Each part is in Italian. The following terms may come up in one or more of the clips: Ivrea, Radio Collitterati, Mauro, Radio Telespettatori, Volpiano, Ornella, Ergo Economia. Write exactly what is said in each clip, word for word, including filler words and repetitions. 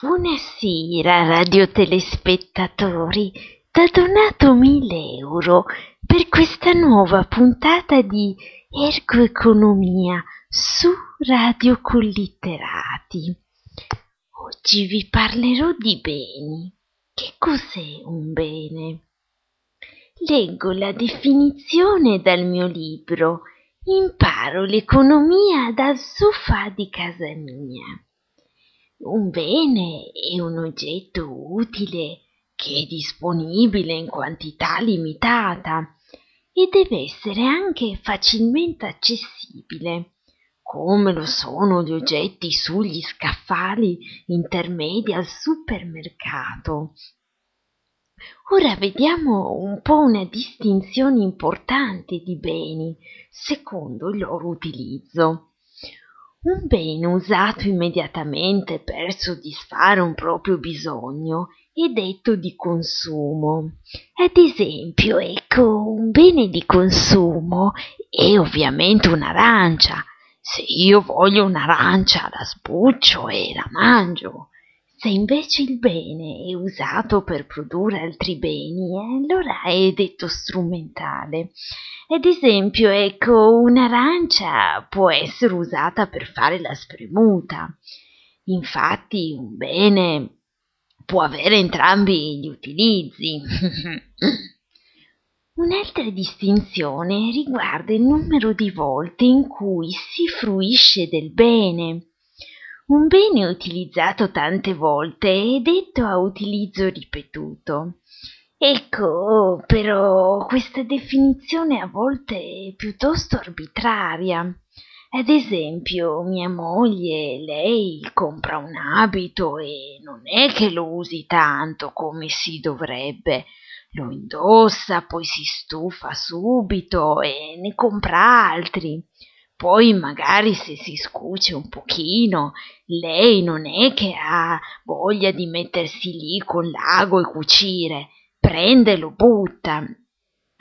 Buonasera, Radio Telespettatori, da donato mille euro per questa nuova puntata di Ergo Economia su Radio Collitterati. Oggi vi parlerò di beni. Che cos'è un bene? Leggo la definizione dal mio libro Imparo l'economia dal sofà di casa mia. Un bene è un oggetto utile che è disponibile in quantità limitata e deve essere anche facilmente accessibile, come lo sono gli oggetti sugli scaffali intermedi al supermercato. Ora vediamo un po' una distinzione importante di beni, secondo il loro utilizzo. Un bene usato immediatamente per soddisfare un proprio bisogno è detto di consumo. Ad esempio, ecco, un bene di consumo è ovviamente un'arancia. Se io voglio un'arancia, la sbuccio e la mangio. Se invece il bene è usato per produrre altri beni, allora è detto strumentale. Ad esempio, ecco, un'arancia può essere usata per fare la spremuta. Infatti, un bene può avere entrambi gli utilizzi. Un'altra distinzione riguarda il numero di volte in cui si fruisce del bene. Un bene utilizzato tante volte è detto a utilizzo ripetuto. Ecco, però, questa definizione a volte è piuttosto arbitraria. Ad esempio, mia moglie, lei compra un abito e non è che lo usi tanto come si dovrebbe. Lo indossa, poi si stufa subito e ne compra altri. Poi magari se si scuce un pochino, lei non è che ha voglia di mettersi lì con l'ago e cucire, prende e lo butta.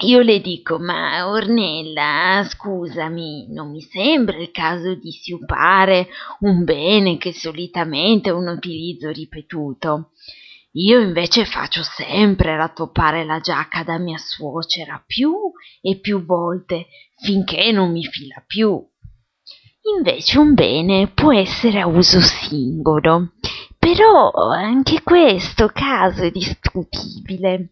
Io le dico, ma Ornella, scusami, non mi sembra il caso di sciupare un bene che solitamente è un utilizzo ripetuto. Io invece faccio sempre rattoppare la giacca da mia suocera più e più volte finché non mi fila più. Invece un bene può essere a uso singolo, però anche questo caso è discutibile.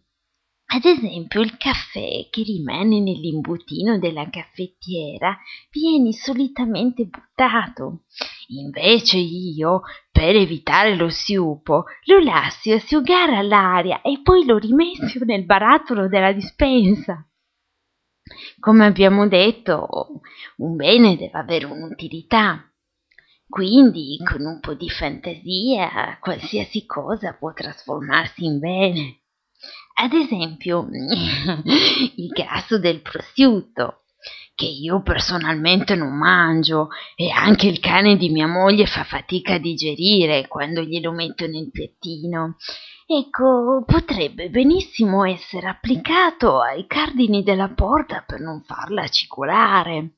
Ad esempio il caffè che rimane nell'imbutino della caffettiera viene solitamente buttato. Invece io, per evitare lo sciupo, lo lascio asciugare all'aria e poi lo rimetto nel barattolo della dispensa. Come abbiamo detto, un bene deve avere un'utilità. Quindi, con un po' di fantasia, qualsiasi cosa può trasformarsi in bene. Ad esempio, il grasso del prosciutto, che io personalmente non mangio e anche il cane di mia moglie fa fatica a digerire quando glielo metto nel piattino. Ecco, potrebbe benissimo essere applicato ai cardini della porta per non farla cicolare.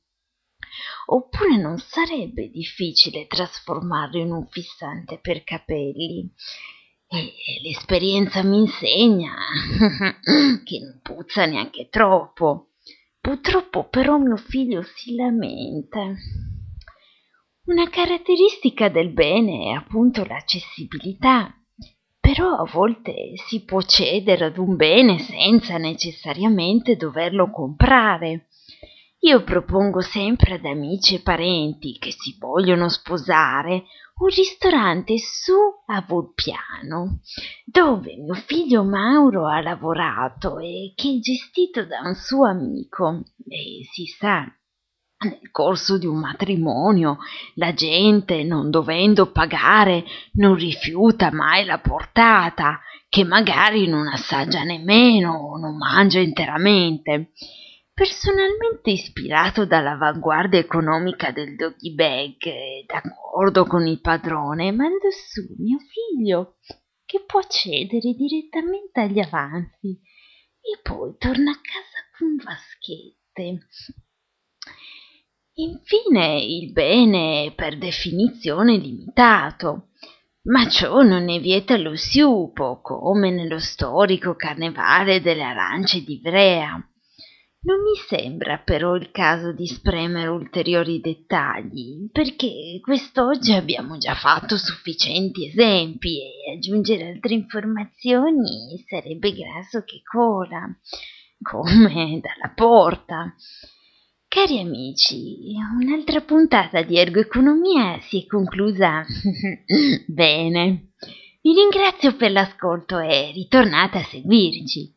Oppure non sarebbe difficile trasformarlo in un fissante per capelli. E l'esperienza mi insegna che non puzza neanche troppo. Purtroppo però mio figlio si lamenta. Una caratteristica del bene è appunto l'accessibilità, però a volte si può cedere ad un bene senza necessariamente doverlo comprare. Io propongo sempre ad amici e parenti che si vogliono sposare un ristorante su a Volpiano, dove mio figlio Mauro ha lavorato e che è gestito da un suo amico. E si sa, nel corso di un matrimonio la gente, non dovendo pagare, non rifiuta mai la portata, che magari non assaggia nemmeno o non mangia interamente. Personalmente ispirato dall'avanguardia economica del doggy bag, d'accordo con il padrone, mando su mio figlio, che può accedere direttamente agli avanzi, e poi torna a casa con vaschette. Infine il bene è per definizione limitato, ma ciò non ne vieta lo sciupo, come nello storico carnevale delle arance di Ivrea. Non mi sembra però il caso di spremere ulteriori dettagli, perché quest'oggi abbiamo già fatto sufficienti esempi e aggiungere altre informazioni sarebbe grasso che cola, come dalla porta. Cari amici, un'altra puntata di Ergo Economia si è conclusa bene. Vi ringrazio per l'ascolto e ritornate a seguirci.